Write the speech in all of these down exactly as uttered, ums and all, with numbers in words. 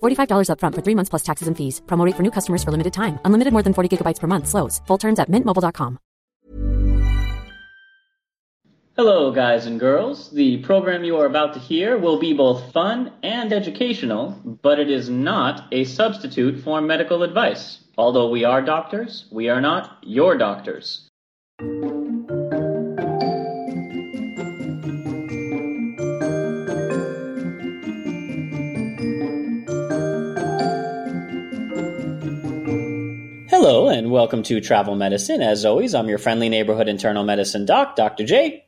forty-five dollars up front for three months plus taxes and fees. Promo rate for new customers for limited time. Unlimited more than forty gigabytes per month slows. Full terms at mint mobile dot com. Hello, guys and girls. The program you are about to hear will be both fun and educational, but it is not a substitute for medical advice. Although we are doctors, we are not your doctors. Hello and welcome to Travel Medicine. As always, I'm your friendly neighborhood internal medicine doc, Doctor J.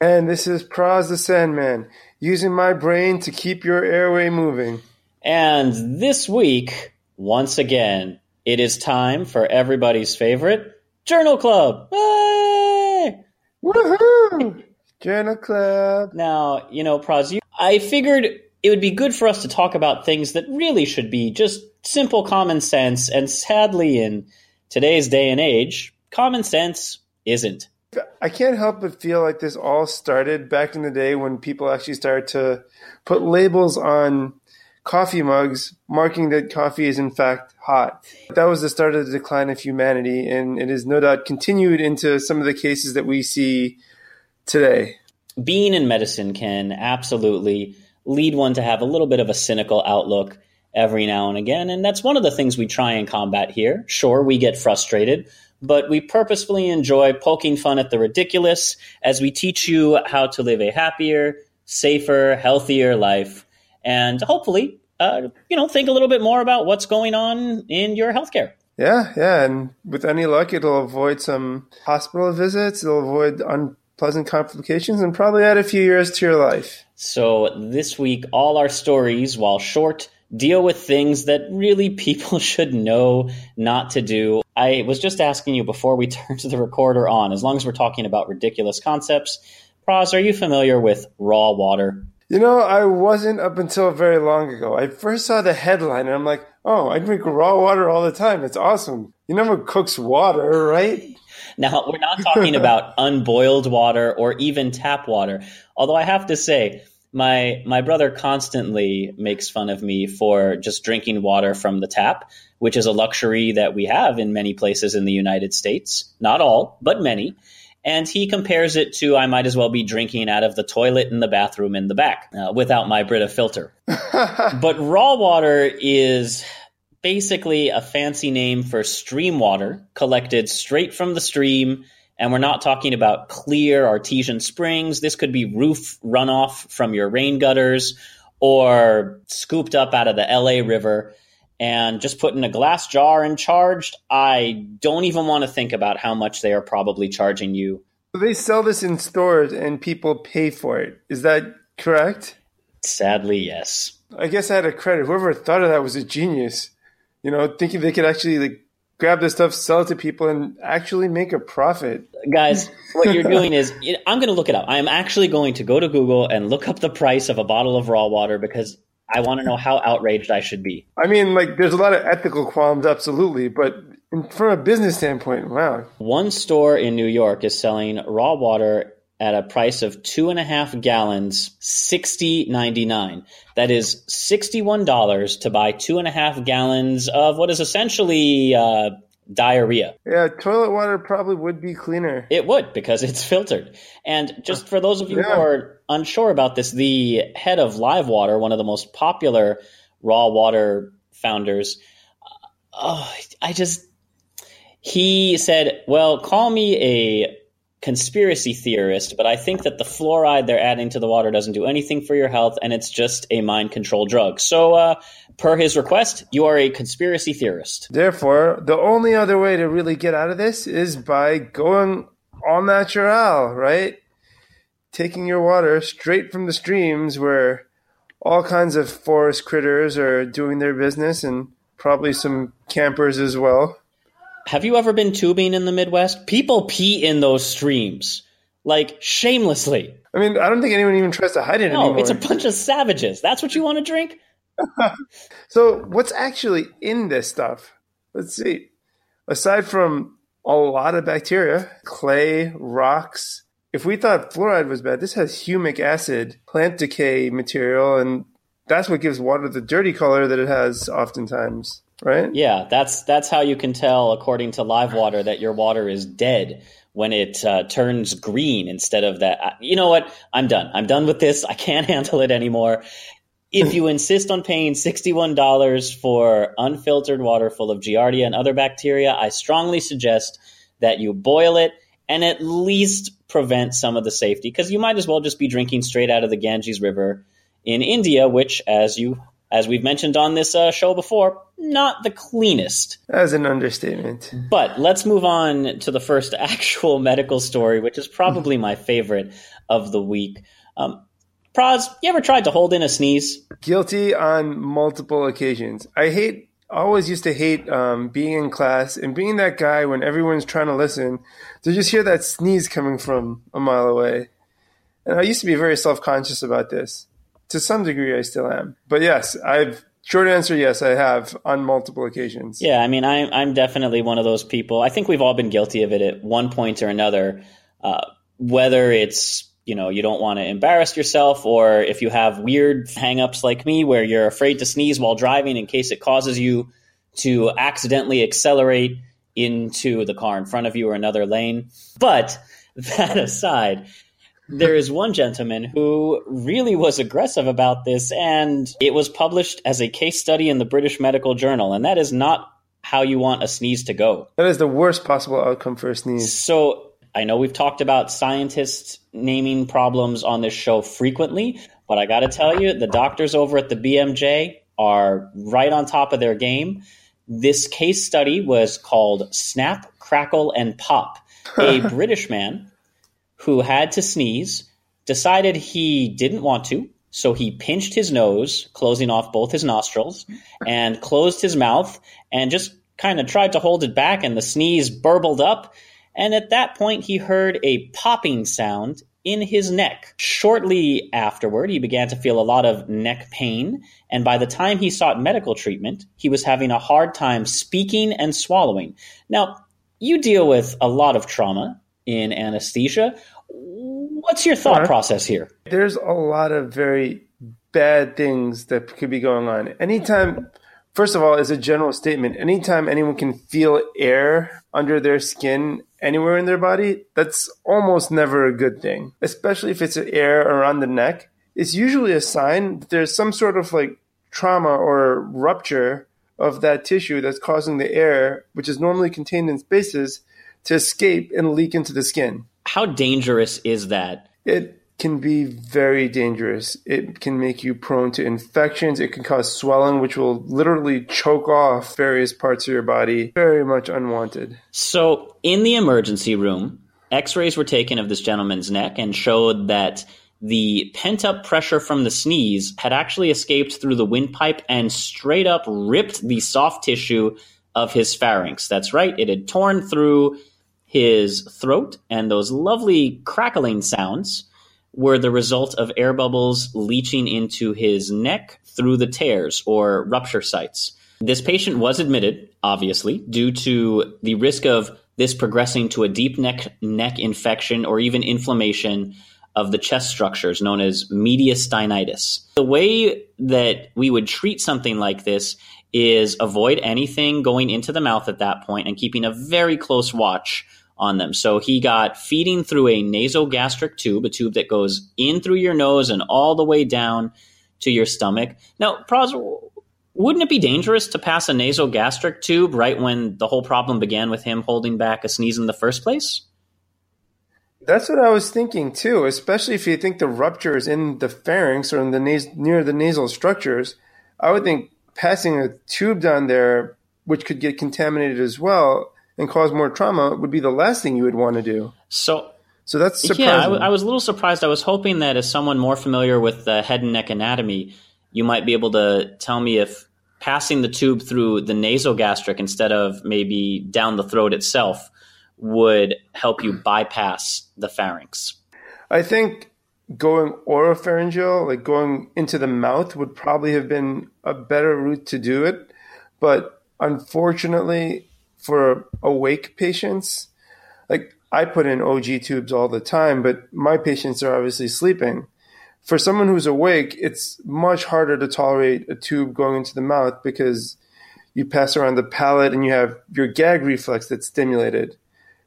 And this is Praz the Sandman, using my brain to keep your airway moving. And this week, once again, it is time for everybody's favorite Journal Club. Yay! Woohoo! Journal Club. Now, you know, Praz, you, I figured it would be good for us to talk about things that really should be just simple common sense, and sadly, in today's day and age, common sense isn't. I can't help but feel like this all started back in the day when people actually started to put labels on coffee mugs, marking that coffee is in fact hot. That was the start of the decline of humanity, and it is no doubt continued into some of the cases that we see today. Being in medicine can absolutely lead one to have a little bit of a cynical outlook every now and again. And that's one of the things we try and combat here. Sure, we get frustrated, but we purposefully enjoy poking fun at the ridiculous as we teach you how to live a happier, safer, healthier life. And hopefully, uh, you know, think a little bit more about what's going on in your healthcare. Yeah, yeah. And with any luck, it'll avoid some hospital visits. It'll avoid unpleasant complications and probably add a few years to your life. So this week, all our stories, while short, deal with things that really people should know not to do. I was just asking you before we turned the recorder on, as long as we're talking about ridiculous concepts, Praz, are you familiar with raw water? You know, I wasn't up until very long ago. I first saw the headline and I'm like, oh, I drink raw water all the time. It's awesome. You know what cooks water, right? Now, we're not talking about unboiled water or even tap water. Although I have to say, My my brother constantly makes fun of me for just drinking water from the tap, which is a luxury that we have in many places in the United States. Not all, but many. And he compares it to, I might as well be drinking out of the toilet in the bathroom in the back uh, without my Brita filter. But raw water is basically a fancy name for stream water collected straight from the stream. And we're not talking about clear artesian springs. This could be roof runoff from your rain gutters or scooped up out of the L A River and just put in a glass jar and charged. I don't even want to think about how much they are probably charging you. They sell this in stores and people pay for it. Is that correct? Sadly, yes. I guess I had a credit. Whoever thought of that was a genius. You know, thinking they could actually like grab this stuff, sell it to people, and actually make a profit. Guys, what you're doing is, I'm going to look it up. I'm actually going to go to Google and look up the price of a bottle of raw water because I want to know how outraged I should be. I mean, like, there's a lot of ethical qualms, absolutely, but from a business standpoint, wow. One store in New York is selling raw water at a price of two and a half gallons, sixty ninety-nine. That is sixty-one dollars to buy two and a half gallons of what is essentially uh, diarrhea. Yeah, toilet water probably would be cleaner. It would, because it's filtered. And just for those of you yeah. who are unsure about this, the head of Live Water, one of the most popular raw water founders, oh, I just he said, well, call me a conspiracy theorist, but I think that the fluoride they're adding to the water doesn't do anything for your health, and it's just a mind control drug. So uh, per his request, you are a conspiracy theorist. Therefore, the only other way to really get out of this is by going all natural, right? Taking your water straight from the streams where all kinds of forest critters are doing their business, and probably some campers as well. Have you ever been tubing in the Midwest? People pee in those streams, like, shamelessly. I mean, I don't think anyone even tries to hide it no, anymore. No, it's a bunch of savages. That's what you want to drink? So what's actually in this stuff? Let's see. Aside from a lot of bacteria, clay, rocks, if we thought fluoride was bad, this has humic acid, plant decay material, and that's what gives water the dirty color that it has oftentimes. Right? Yeah, that's that's how you can tell, according to Live Water, that your water is dead when it uh, turns green instead of that. You know what? I'm done. I'm done with this. I can't handle it anymore. If you insist on paying sixty-one dollars for unfiltered water full of Giardia and other bacteria, I strongly suggest that you boil it and at least prevent some of the safety, because you might as well just be drinking straight out of the Ganges River in India, which, as you As we've mentioned on this uh, show before, not the cleanest. That's an understatement. But let's move on to the first actual medical story, which is probably my favorite of the week. Um, Praz, you ever tried to hold in a sneeze? Guilty on multiple occasions. I hate, always used to hate um, being in class and being that guy when everyone's trying to listen to just hear that sneeze coming from a mile away. And I used to be very self-conscious about this. To some degree, I still am. But yes, I've short answer, yes, I have on multiple occasions. Yeah, I mean, I'm, I'm definitely one of those people. I think we've all been guilty of it at one point or another, uh, whether it's, you know, you don't want to embarrass yourself, or if you have weird hangups like me where you're afraid to sneeze while driving in case it causes you to accidentally accelerate into the car in front of you or another lane. But that aside, there is one gentleman who really was aggressive about this, and it was published as a case study in the British Medical Journal, and that is not how you want a sneeze to go. That is the worst possible outcome for a sneeze. So I know we've talked about scientists naming problems on this show frequently, but I got to tell you, the doctors over at the B M J are right on top of their game. This case study was called Snap, Crackle, and Pop. A British man who had to sneeze, decided he didn't want to, so he pinched his nose, closing off both his nostrils, and closed his mouth, and just kind of tried to hold it back, and the sneeze burbled up. And at that point, he heard a popping sound in his neck. Shortly afterward, he began to feel a lot of neck pain, and by the time he sought medical treatment, he was having a hard time speaking and swallowing. Now, you deal with a lot of trauma in anesthesia. What's your thought process here? There's a lot of very bad things that could be going on. Anytime, first of all, as a general statement, anytime anyone can feel air under their skin anywhere in their body, that's almost never a good thing, especially if it's air around the neck. It's usually a sign that there's some sort of like trauma or rupture of that tissue that's causing the air, which is normally contained in spaces, to escape and leak into the skin. How dangerous is that? It can be very dangerous. It can make you prone to infections. It can cause swelling, which will literally choke off various parts of your body. Very much unwanted. So in the emergency room, x-rays were taken of this gentleman's neck and showed that the pent-up pressure from the sneeze had actually escaped through the windpipe and straight up ripped the soft tissue of his pharynx. That's right. It had torn through his throat, and those lovely crackling sounds were the result of air bubbles leaching into his neck through the tears or rupture sites. This patient was admitted, obviously, due to the risk of this progressing to a deep neck neck infection or even inflammation of the chest structures known as mediastinitis. The way that we would treat something like this is avoid anything going into the mouth at that point and keeping a very close watch on them. So he got feeding through a nasogastric tube, a tube that goes in through your nose and all the way down to your stomach. Now, Praz, wouldn't it be dangerous to pass a nasogastric tube right when the whole problem began with him holding back a sneeze in the first place? That's what I was thinking too, especially if you think the rupture is in the pharynx or in the nas- near the nasal structures. I would think passing a tube down there, which could get contaminated as well and cause more trauma, would be the last thing you would want to do. So, so that's surprising. Yeah, I, w- I was a little surprised. I was hoping that as someone more familiar with the head and neck anatomy, you might be able to tell me if passing the tube through the nasogastric instead of maybe down the throat itself would help you bypass the pharynx. I think going oropharyngeal, like going into the mouth, would probably have been a better route to do it. But unfortunately, for awake patients, like I put in O G tubes all the time, but my patients are obviously sleeping. For someone who's awake, it's much harder to tolerate a tube going into the mouth because you pass around the palate and you have your gag reflex that's stimulated,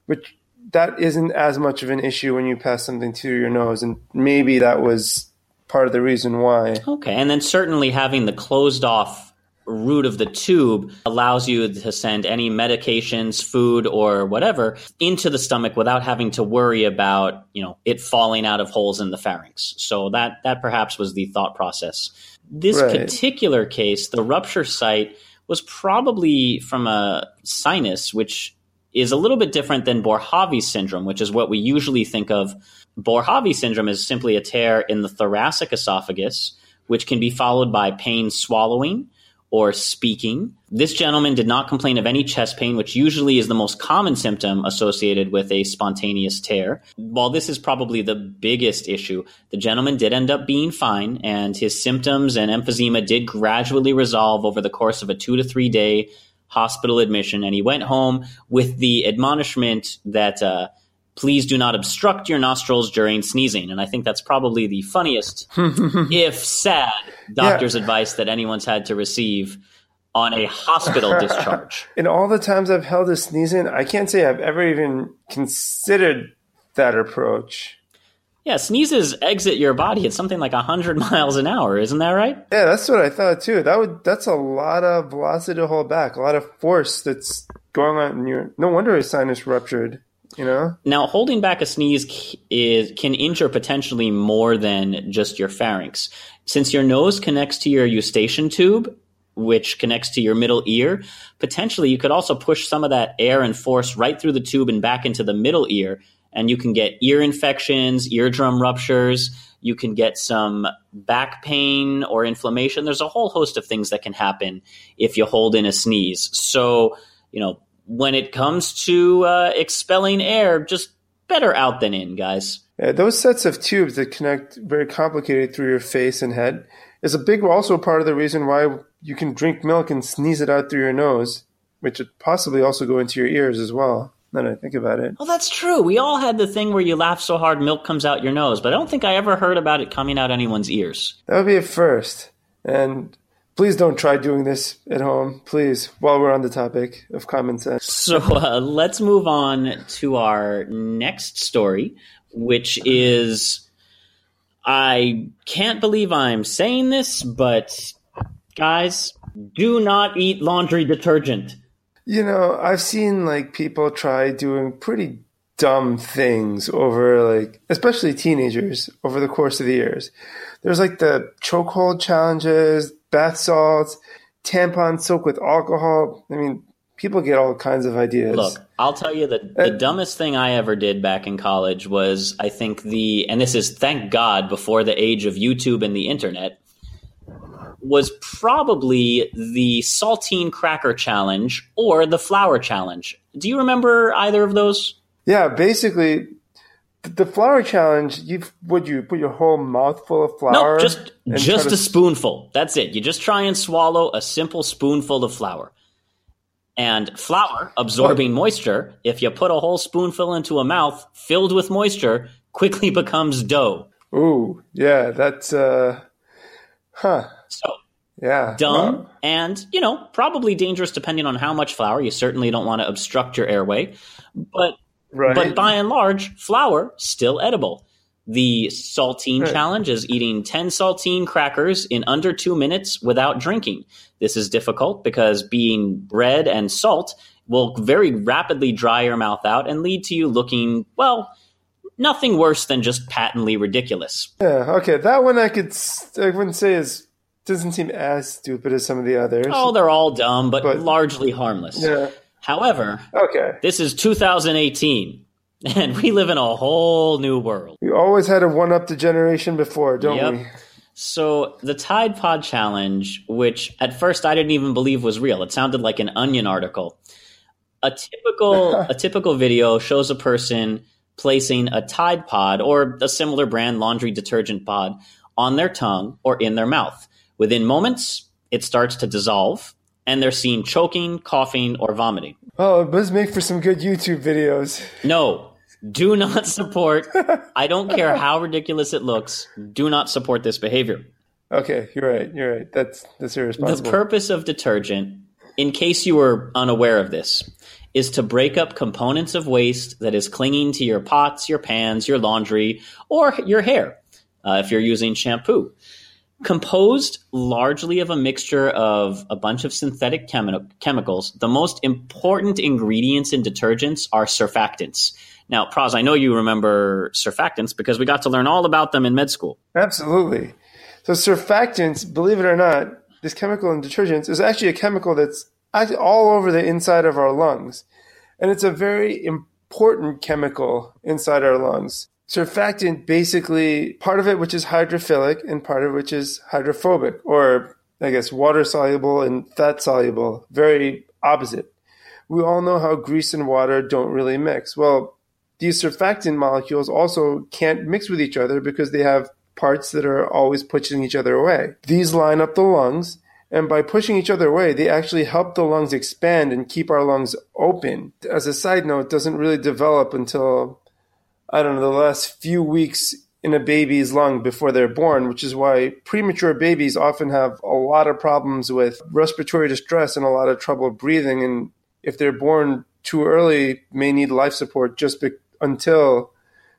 which that isn't as much of an issue when you pass something through your nose. And maybe that was part of the reason why. Okay. And then certainly having the closed off route of the tube allows you to send any medications, food, or whatever into the stomach without having to worry about, you know, it falling out of holes in the pharynx. So that, that perhaps was the thought process. This right. particular case, the rupture site was probably from a sinus, which is a little bit different than Boerhaave's syndrome, which is what we usually think of. Boerhaave's syndrome is simply a tear in the thoracic esophagus, which can be followed by pain swallowing or speaking. This gentleman did not complain of any chest pain, which usually is the most common symptom associated with a spontaneous tear. While this is probably the biggest issue, the gentleman did end up being fine, and his symptoms and emphysema did gradually resolve over the course of a two to three day hospital admission, and he went home with the admonishment that uh, please do not obstruct your nostrils during sneezing. And I think that's probably the funniest, if sad, doctor's yeah. advice that anyone's had to receive on a hospital discharge. In all the times I've held a sneeze in, I can't say I've ever even considered that approach. Yeah, sneezes exit your body at something like one hundred miles an hour. Isn't that right? Yeah, that's what I thought too. That would That's a lot of velocity to hold back, a lot of force that's going on in your... No wonder his sinus ruptured, you know? Now, holding back a sneeze is can injure potentially more than just your pharynx. Since your nose connects to your eustachian tube, which connects to your middle ear, potentially you could also push some of that air and force right through the tube and back into the middle ear, and you can get ear infections, eardrum ruptures. You can get some back pain or inflammation. There's a whole host of things that can happen if you hold in a sneeze. So, you know, when it comes to uh, expelling air, just better out than in, guys. Yeah, those sets of tubes that connect very complicated through your face and head is a big, also part of the reason why you can drink milk and sneeze it out through your nose, which would possibly also go into your ears as well. Now that I think about it. Well, that's true. We all had the thing where you laugh so hard milk comes out your nose, but I don't think I ever heard about it coming out anyone's ears. That would be a first. And please don't try doing this at home, please, while we're on the topic of common sense. So uh, let's move on to our next story, which is, I can't believe I'm saying this, but guys, do not eat laundry detergent. You know, I've seen like people try doing pretty dumb things over like, especially teenagers over the course of the years. There's like the chokehold challenges, bath salts, tampons soaked with alcohol. I mean, people get all kinds of ideas. Look, I'll tell you that the uh, dumbest thing I ever did back in college was I think the, and this is thank God before the age of YouTube and the internet, was probably the saltine cracker challenge or the flour challenge. Do you remember either of those? Yeah, basically the flour challenge, you would you put your whole mouthful of flour? No, just just a to... spoonful. That's it. You just try and swallow a simple spoonful of flour. And flour absorbing moisture, if you put a whole spoonful into a mouth filled with moisture, quickly becomes dough. Ooh, yeah, that's, uh, huh. So, yeah, dumb wow. and, you know, probably dangerous depending on how much flour. You certainly don't want to obstruct your airway. But, right. but by and large, flour, still edible. The saltine right. challenge is eating ten saltine crackers in under two minutes without drinking. This is difficult because being bread and salt will very rapidly dry your mouth out and lead to you looking, well, nothing worse than just patently ridiculous. Yeah, okay, that one I could, I wouldn't say is, doesn't seem as stupid as some of the others. Oh, they're all dumb, but, but largely harmless. Yeah. However, okay. this is two thousand eighteen. And we live in a whole new world. We always had a one-up the generation before, don't yep. we? So the Tide Pod Challenge, which at first I didn't even believe was real. It sounded like an Onion article. A typical a typical video shows a person placing a Tide Pod or a similar brand laundry detergent pod on their tongue or in their mouth. Within moments, it starts to dissolve, and they're seen choking, coughing, or vomiting. Oh, it does make for some good YouTube videos. No, do not support. I don't care how ridiculous it looks. Do not support this behavior. Okay, you're right. You're right. That's, that's irresponsible. The purpose of detergent, in case you were unaware of this, is to break up components of waste that is clinging to your pots, your pans, your laundry, or your hair, uh, if you're using shampoo. Composed largely of a mixture of a bunch of synthetic chemi- chemicals, the most important ingredients in detergents are surfactants. Now, Praz, I know you remember surfactants because we got to learn all about them in med school. Absolutely. So surfactants, believe it or not, this chemical in detergents is actually a chemical that's all over the inside of our lungs. And it's a very important chemical inside our lungs. Surfactant, basically, part of it which is hydrophilic and part of which is hydrophobic, or I guess water-soluble and fat-soluble, very opposite. We all know how grease and water don't really mix. Well, these surfactant molecules also can't mix with each other because they have parts that are always pushing each other away. These line up the lungs, and by pushing each other away, they actually help the lungs expand and keep our lungs open. As a side note, it doesn't really develop until, I don't know, the last few weeks in a baby's lung before they're born, which is why premature babies often have a lot of problems with respiratory distress and a lot of trouble breathing. And if they're born too early, may need life support just be- until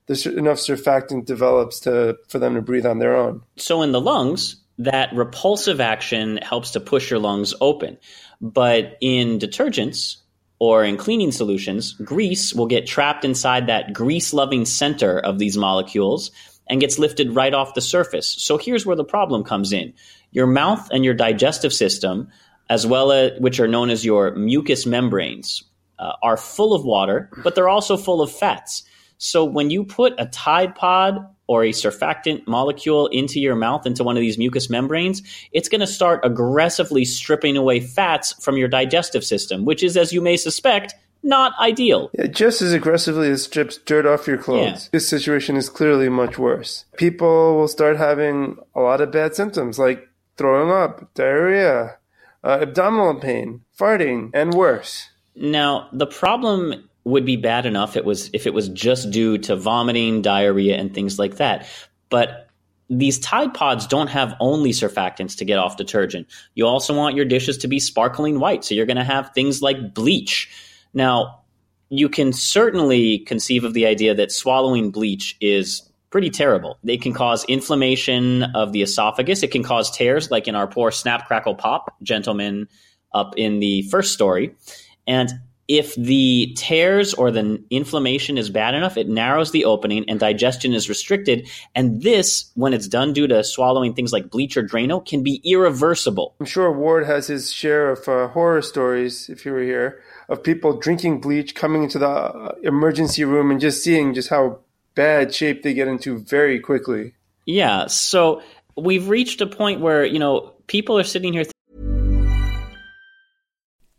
there's enough surfactant develops to for them to breathe on their own. So in the lungs, that repulsive action helps to push your lungs open. But in detergents, or in cleaning solutions, grease will get trapped inside that grease-loving center of these molecules and gets lifted right off the surface. So here's where the problem comes in. Your mouth and your digestive system, as well as which are known as your mucous membranes, uh, are full of water, but they're also full of fats. So when you put a Tide Pod or a surfactant molecule into your mouth, into one of these mucous membranes, it's going to start aggressively stripping away fats from your digestive system, which is, as you may suspect, not ideal. Yeah, just as aggressively as strips dirt off your clothes. Yeah. This situation is clearly much worse. People will start having a lot of bad symptoms like throwing up, diarrhea, uh, abdominal pain, farting, and worse. Now, the problem would be bad enough it was if it was just due to vomiting, diarrhea, and things like that. But these Tide Pods don't have only surfactants to get off detergent. You also want your dishes to be sparkling white, so you're going to have things like bleach. Now, you can certainly conceive of the idea that swallowing bleach is pretty terrible. It can cause inflammation of the esophagus. It can cause tears, like in our poor Snap, Crackle, Pop gentleman up in the first story. And if the tears or the inflammation is bad enough, it narrows the opening and digestion is restricted. And this, when it's done due to swallowing things like bleach or Drano, can be irreversible. I'm sure Ward has his share of uh, horror stories, if he were here, of people drinking bleach, coming into the uh, emergency room and just seeing just how bad shape they get into very quickly. Yeah, so we've reached a point where, you know, people are sitting here thinking,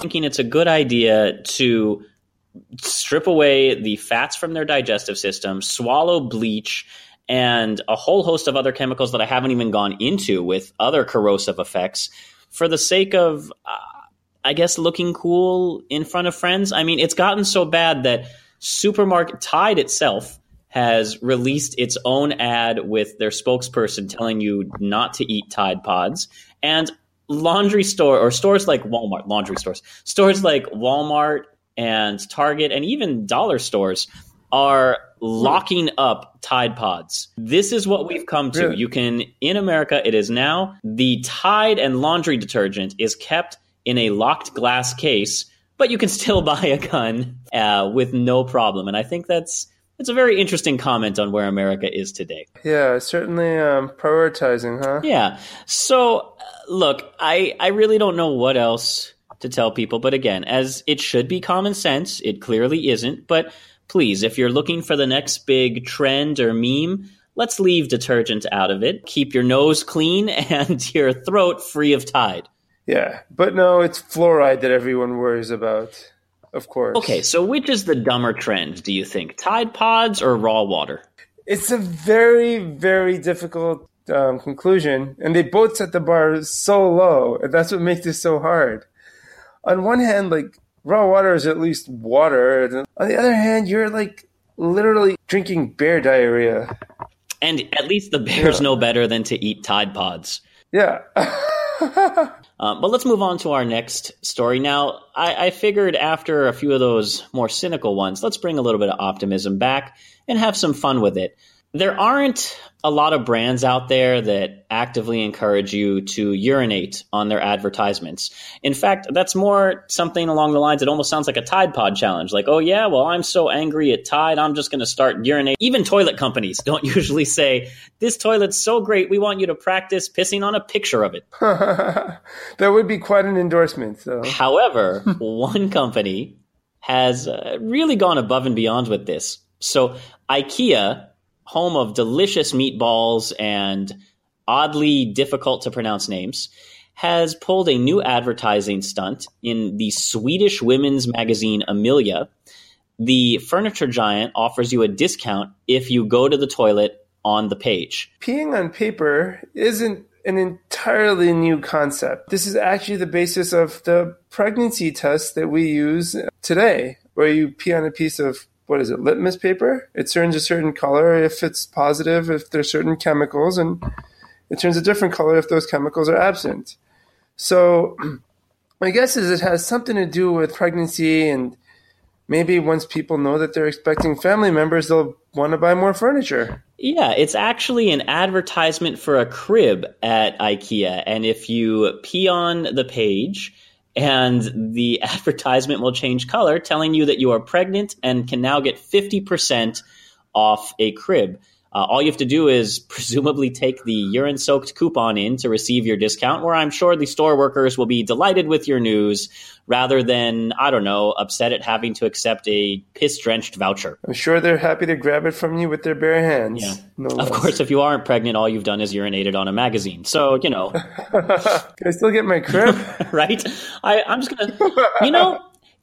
Thinking it's a good idea to strip away the fats from their digestive system, swallow bleach, and a whole host of other chemicals that I haven't even gone into with other corrosive effects for the sake of, uh, I guess, looking cool in front of friends. I mean, it's gotten so bad that supermarket Tide itself has released its own ad with their spokesperson telling you not to eat Tide Pods. And laundry store or stores like Walmart, laundry stores, stores like Walmart and Target and even dollar stores are locking up Tide Pods. This is what we've come to. You can, in America, it is now the Tide and laundry detergent is kept in a locked glass case, but you can still buy a gun uh, with no problem. And I think that's It's a very interesting comment on where America is today. Yeah, certainly um, prioritizing, huh? Yeah. So, uh, look, I, I really don't know what else to tell people. But again, as it should be common sense, it clearly isn't. But please, if you're looking for the next big trend or meme, let's leave detergent out of it. Keep your nose clean and your throat free of Tide. Yeah, but no, it's fluoride that everyone worries about. Of course. Okay, so which is the dumber trend, do you think? Tide Pods or raw water? It's a very, very difficult um, conclusion, and they both set the bar so low, and that's what makes this so hard. On one hand, like, raw water is at least water. And on the other hand, you're, like, literally drinking bear diarrhea. And at least the bears yeah. know better than to eat Tide Pods. Yeah. Um, but let's move on to our next story. Now, I, I figured after a few of those more cynical ones, let's bring a little bit of optimism back and have some fun with it. There aren't a lot of brands out there that actively encourage you to urinate on their advertisements. In fact, that's more something along the lines, it almost sounds like a Tide Pod challenge. Like, oh yeah, well, I'm so angry at Tide, I'm just going to start urinating. Even toilet companies don't usually say, this toilet's so great, we want you to practice pissing on a picture of it. That would be quite an endorsement. So. However, one company has uh, really gone above and beyond with this. So IKEA, home of delicious meatballs and oddly difficult to pronounce names, has pulled a new advertising stunt in the Swedish women's magazine Amelia. The furniture giant offers you a discount if you go to the toilet on the page. Peeing on paper isn't an entirely new concept. This is actually the basis of the pregnancy test that we use today, where you pee on a piece of what is it, litmus paper? It turns a certain color if it's positive, if there's certain chemicals, and it turns a different color if those chemicals are absent. So my guess is it has something to do with pregnancy, and maybe once people know that they're expecting family members, they'll want to buy more furniture. Yeah, it's actually an advertisement for a crib at IKEA, and if you pee on the page, and the advertisement will change color, telling you that you are pregnant and can now get fifty percent off a crib. Uh, all you have to do is presumably take the urine-soaked coupon in to receive your discount, where I'm sure the store workers will be delighted with your news rather than, I don't know, upset at having to accept a piss-drenched voucher. I'm sure they're happy to grab it from you with their bare hands. Yeah. No of less. Course, if you aren't pregnant, all you've done is urinated on a magazine. So, you know. Can I still get my crib? Right? I, I'm just going to, you know.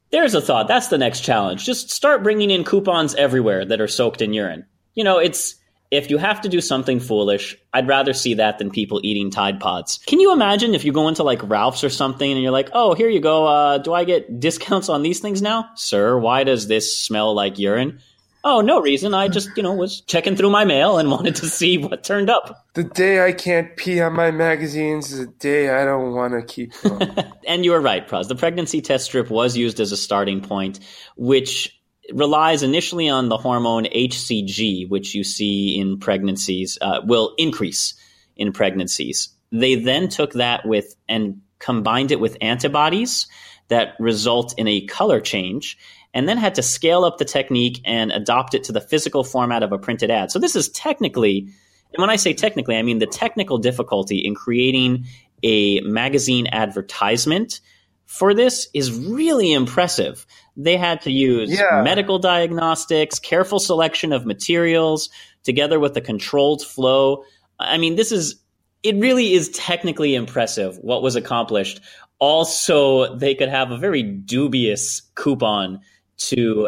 There's a thought. That's the next challenge. Just start bringing in coupons everywhere that are soaked in urine. You know, it's if you have to do something foolish, I'd rather see that than people eating Tide Pods. Can you imagine if you go into like Ralph's or something and you're like, oh, here you go. Uh, do I get discounts on these things now? Sir, why does this smell like urine? Oh, no reason. I just, you know, was checking through my mail and wanted to see what turned up. The day I can't pee on my magazines is a day I don't want to keep going. And you were right, Praz. The pregnancy test strip was used as a starting point, which relies initially on the hormone H C G, which you see in pregnancies, uh, will increase in pregnancies. They then took that with and combined it with antibodies that result in a color change, and then had to scale up the technique and adopt it to the physical format of a printed ad. So this is technically, and when I say technically, I mean the technical difficulty in creating a magazine advertisement for this is really impressive. They had to use yeah. medical diagnostics, careful selection of materials, together with the controlled flow. I mean, this is, it really is technically impressive what was accomplished. Also, they could have a very dubious coupon to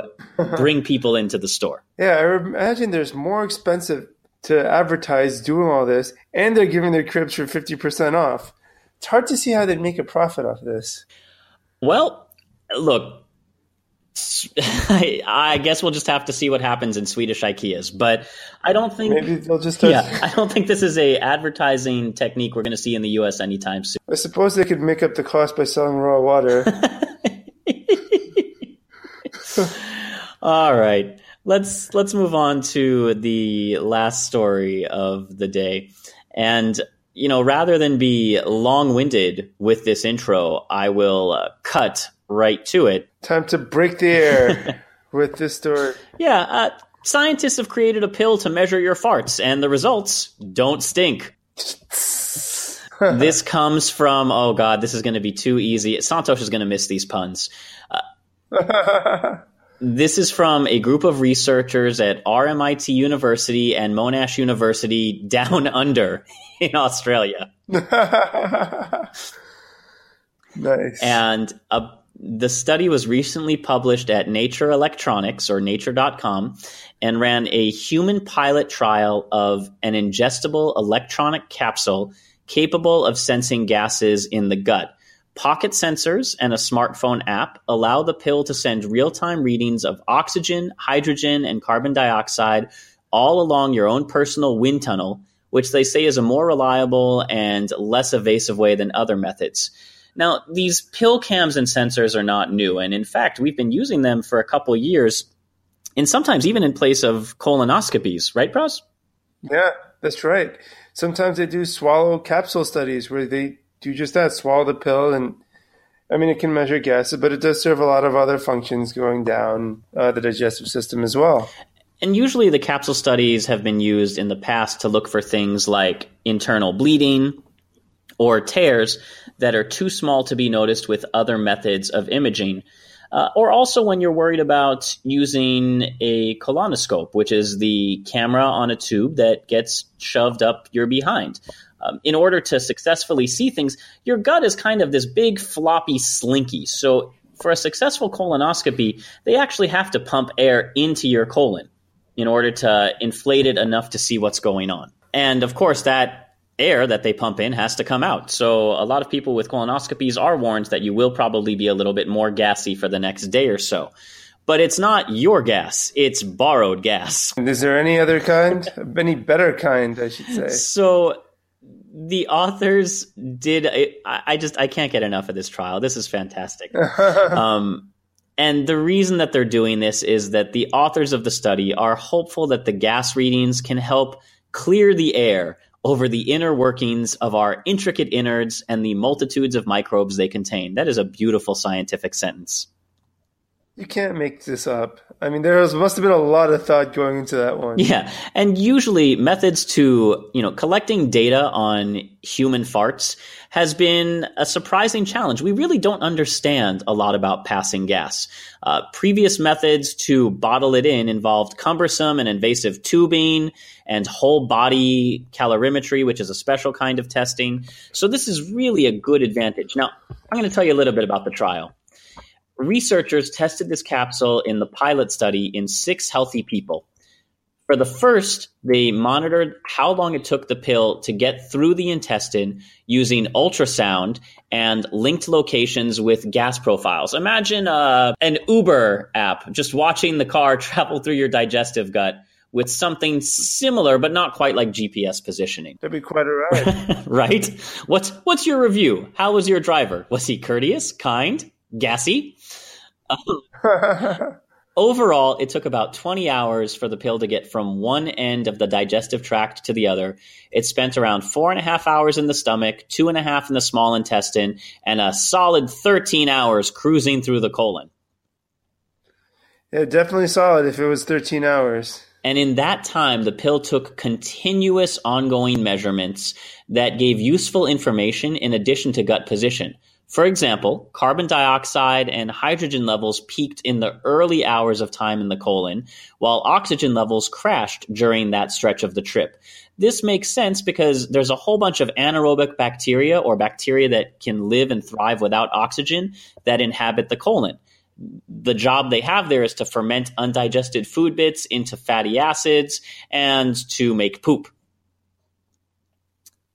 bring people into the store. Yeah, I imagine there's more expensive to advertise doing all this, and they're giving their cribs for fifty percent off. It's hard to see how they'd make a profit off this. Well, look, I, I guess we'll just have to see what happens in Swedish IKEAs, but I don't think maybe they'll just start... yeah, I don't think this is a advertising technique we're going to see in the U S anytime soon. I suppose they could make up the cost by selling raw water. All right, let's let's move on to the last story of the day. And, you know, rather than be long-winded with this intro, I will uh, cut right to it. Time to break the air with this story. Yeah, uh, scientists have created a pill to measure your farts, and the results don't stink. This comes from, oh God, this is going to be too easy. Santosh is going to miss these puns. Uh, This is from a group of researchers at R M I T University and Monash University down under in Australia. Nice. And a, the study was recently published at Nature Electronics, or nature dot com, and ran a human pilot trial of an ingestible electronic capsule capable of sensing gases in the gut. Pocket sensors and a smartphone app allow the pill to send real-time readings of oxygen, hydrogen, and carbon dioxide all along your own personal wind tunnel, which they say is a more reliable and less evasive way than other methods. Now, these pill cams and sensors are not new, and in fact, we've been using them for a couple years, and sometimes even in place of colonoscopies, right, Praz? Yeah, that's right. Sometimes they do swallow capsule studies where they do just that, swallow the pill, and I mean, it can measure gases, but it does serve a lot of other functions going down uh, the digestive system as well. And usually the capsule studies have been used in the past to look for things like internal bleeding or tears that are too small to be noticed with other methods of imaging. Uh, or also when you're worried about using a colonoscope, which is the camera on a tube that gets shoved up your behind. Um, in order to successfully see things, your gut is kind of this big floppy slinky. So for a successful colonoscopy, they actually have to pump air into your colon in order to inflate it enough to see what's going on. And of course, that air that they pump in has to come out. So a lot of people with colonoscopies are warned that you will probably be a little bit more gassy for the next day or so. But it's not your gas, it's borrowed gas. Is there any other kind? Any better kind, I should say. So the authors did – I just – I can't get enough of this trial. This is fantastic. um, and the reason that they're doing this is that the authors of the study are hopeful that the gas readings can help clear the air over the inner workings of our intricate innards and the multitudes of microbes they contain. That is a beautiful scientific sentence. You can't make this up. I mean, there was, must have been a lot of thought going into that one. Yeah. And usually methods to, you know, collecting data on human farts has been a surprising challenge. We really don't understand a lot about passing gas. Uh, previous methods to bottle it in involved cumbersome and invasive tubing and whole body calorimetry, which is a special kind of testing. So this is really a good advantage. Now, I'm going to tell you a little bit about the trial. Researchers tested this capsule in the pilot study in six healthy people. For the first, they monitored how long it took the pill to get through the intestine using ultrasound and linked locations with gas profiles. Imagine uh, an Uber app just watching the car travel through your digestive gut with something similar, but not quite like G P S positioning. That'd be quite all right. Right? What's, what's your review? How was your driver? Was he courteous, kind, gassy? Um, overall, it took about twenty hours for the pill to get from one end of the digestive tract to the other. It spent around four and a half hours in the stomach, two and a half in the small intestine, and a solid thirteen hours cruising through the colon. Yeah, definitely solid if it was thirteen hours. And in that time, the pill took continuous ongoing measurements that gave useful information in addition to gut position. For example, carbon dioxide and hydrogen levels peaked in the early hours of time in the colon, while oxygen levels crashed during that stretch of the trip. This makes sense because there's a whole bunch of anaerobic bacteria or bacteria that can live and thrive without oxygen that inhabit the colon. The job they have there is to ferment undigested food bits into fatty acids and to make poop.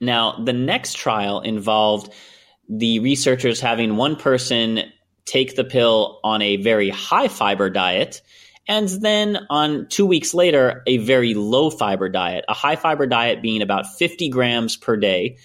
Now, the next trial involved the researchers having one person take the pill on a very high fiber diet, and then on two weeks later, a very low fiber diet, a high fiber diet being about fifty grams per day.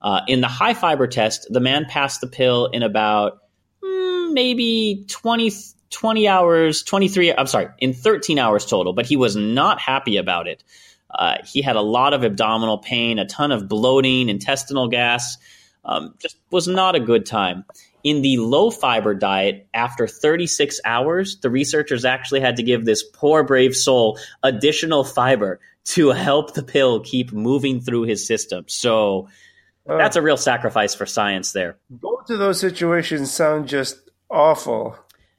Uh, in the high fiber test, the man passed the pill in about mm, maybe twenty, twenty hours, twenty-three, I'm sorry, in thirteen hours total, but he was not happy about it. Uh, he had a lot of abdominal pain, a ton of bloating, intestinal gas. Um, just was not a good time. In the low-fiber diet, after thirty-six hours, the researchers actually had to give this poor, brave soul additional fiber to help the pill keep moving through his system. So uh, that's a real sacrifice for science there. Both of those situations sound just awful.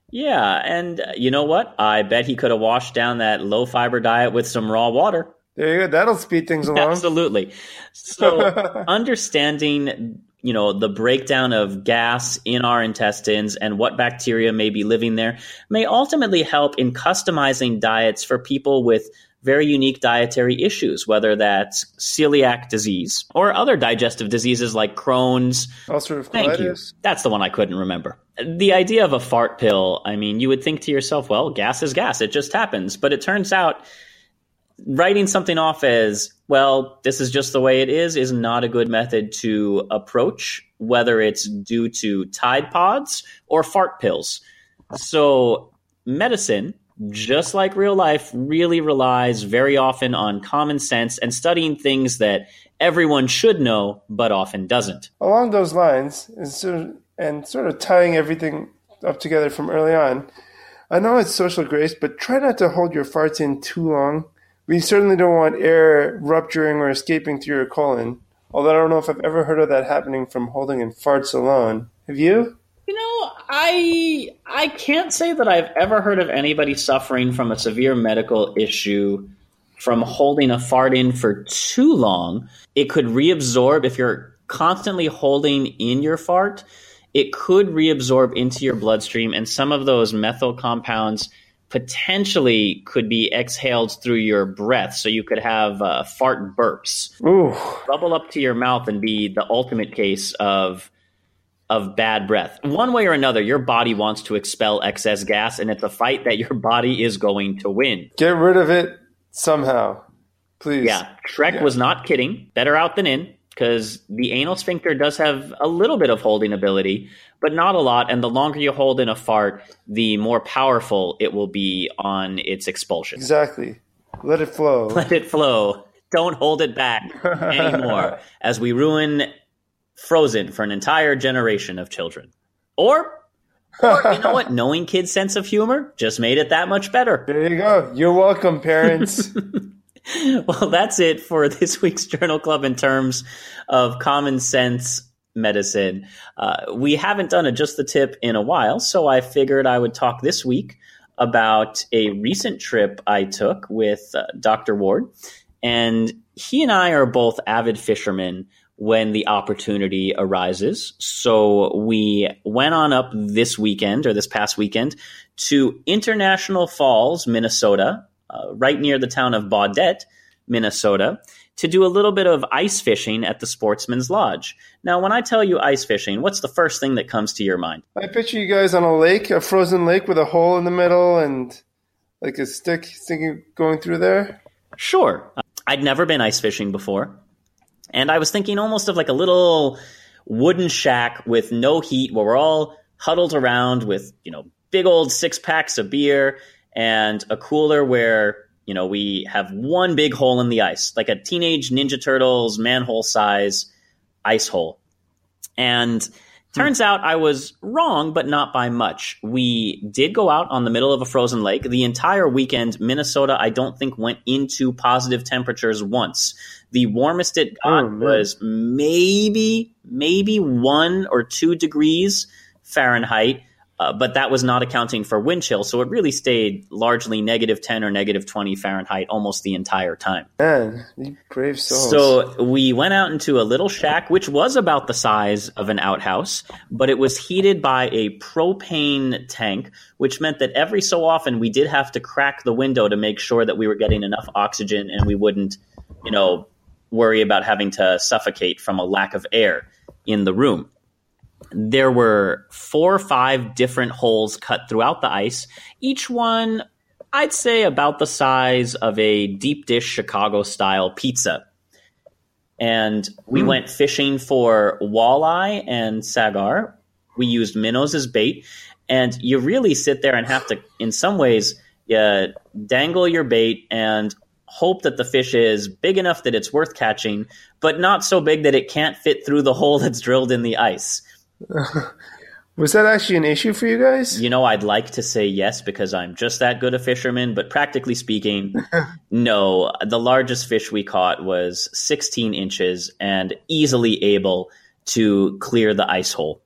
Yeah, and you know what? I bet he could have washed down that low-fiber diet with some raw water. There you go. That'll speed things along. Absolutely. So understanding, you know, the breakdown of gas in our intestines and what bacteria may be living there may ultimately help in customizing diets for people with very unique dietary issues, whether that's celiac disease or other digestive diseases like Crohn's. Ulcerative colitis. Thank you. That's the one I couldn't remember. The idea of a fart pill, I mean, you would think to yourself, well, gas is gas. It just happens. But it turns out writing something off as, well, this is just the way it is, is not a good method to approach, whether it's due to Tide Pods or fart pills. So medicine, just like real life, really relies very often on common sense and studying things that everyone should know but often doesn't. Along those lines, and sort of, and sort of tying everything up together from early on, I know it's social grace, but try not to hold your farts in too long. We certainly don't want air rupturing or escaping through your colon, although I don't know if I've ever heard of that happening from holding in farts alone. Have you? You know, I I can't say that I've ever heard of anybody suffering from a severe medical issue from holding a fart in for too long. It could reabsorb if you're constantly holding in your fart. It could reabsorb into your bloodstream, and some of those methyl compounds potentially could be exhaled through your breath, so you could have uh, fart burps. Ooh. Bubble up to your mouth and be the ultimate case of of bad breath. One way or another, your body wants to expel excess gas, and it's a fight that your body is going to win. Get rid of it somehow, please. Yeah, Shrek yeah. was not kidding. Better out than in, because the anal sphincter does have a little bit of holding ability, but not a lot. And the longer you hold in a fart, the more powerful it will be on its expulsion. Exactly. Let it flow. Let it flow. Don't hold it back anymore, as we ruin Frozen for an entire generation of children. Or Or, you know what? Knowing kids' sense of humor just made it that much better. There you go. You're welcome, parents. Well, that's it for this week's Journal Club in terms of common sense medicine. Uh, we haven't done a Just the Tip in a while, so I figured I would talk this week about a recent trip I took with uh, Doctor Ward. And he and I are both avid fishermen when the opportunity arises. So we went on up this weekend or this past weekend to International Falls, Minnesota, uh, right near the town of Baudette, Minnesota, to do a little bit of ice fishing at the Sportsman's Lodge. Now, when I tell you ice fishing, what's the first thing that comes to your mind? I picture you guys on a lake, a frozen lake with a hole in the middle and like a stick sticking going through there. Sure. I'd never been ice fishing before. And I was thinking almost of like a little wooden shack with no heat where we're all huddled around with, you know, big old six packs of beer and a cooler where, you know, we have one big hole in the ice, like a Teenage Ninja Turtles manhole size ice hole. And turns out I was wrong, but not by much. We did go out on the middle of a frozen lake. The entire weekend, Minnesota, I don't think, went into positive temperatures once. The warmest it got oh, was maybe, maybe one or two degrees Fahrenheit, uh, but that was not accounting for wind chill. So it really stayed largely negative ten or negative twenty Fahrenheit almost the entire time. Man, you brave souls. So we went out into a little shack, which was about the size of an outhouse, but it was heated by a propane tank, which meant that every so often we did have to crack the window to make sure that we were getting enough oxygen and we wouldn't, you know, worry about having to suffocate from a lack of air in the room. There were four or five different holes cut throughout the ice, each one I'd say about the size of a deep dish Chicago-style pizza. And we mm. went fishing for walleye and sagar. We used minnows as bait, and you really sit there and have to, in some ways, uh, dangle your bait and hope that the fish is big enough that it's worth catching, but not so big that it can't fit through the hole that's drilled in the ice. Was that actually an issue for you guys? You know, I'd like to say yes, because I'm just that good a fisherman, but practically speaking, no. The largest fish we caught was sixteen inches and easily able to clear the ice hole.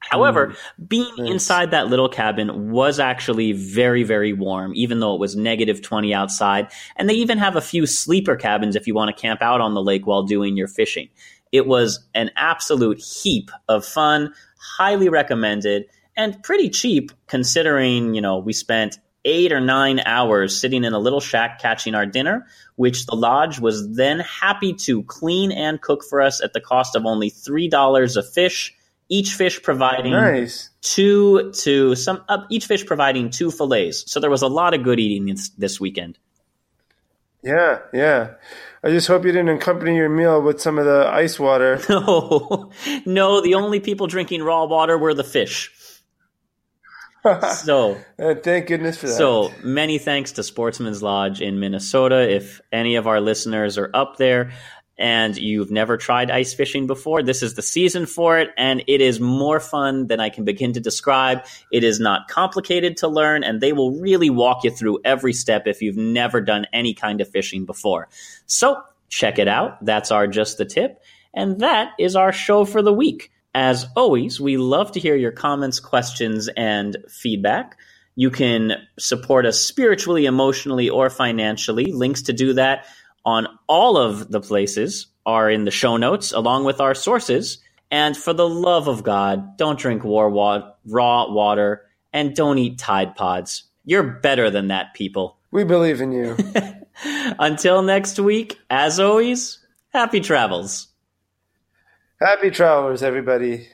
However, being nice. Inside that little cabin was actually very, very warm, even though it was negative twenty outside. And they even have a few sleeper cabins if you want to camp out on the lake while doing your fishing. It was an absolute heap of fun, highly recommended, and pretty cheap considering, you know, we spent eight or nine hours sitting in a little shack catching our dinner, which the lodge was then happy to clean and cook for us at the cost of only three dollars a fish. Each fish providing nice. two to some uh, each fish providing two fillets. So there was a lot of good eating this, this weekend. Yeah, yeah. I just hope you didn't accompany your meal with some of the ice water. No, no. The only people drinking raw water were the fish. So thank goodness for that. So many thanks to Sportsman's Lodge in Minnesota. If any of our listeners are up there and you've never tried ice fishing before, this is the season for it, and it is more fun than I can begin to describe. It is not complicated to learn, and they will really walk you through every step if you've never done any kind of fishing before. So check it out. That's our Just the Tip, and that is our show for the week. As always, we love to hear your comments, questions, and feedback. You can support us spiritually, emotionally, or financially. Links to do that on all of the places are in the show notes, along with our sources. And for the love of God, don't drink war wa- raw water and don't eat Tide Pods. You're better than that, people. We believe in you. Until next week, as always, happy travels. Happy travels, everybody.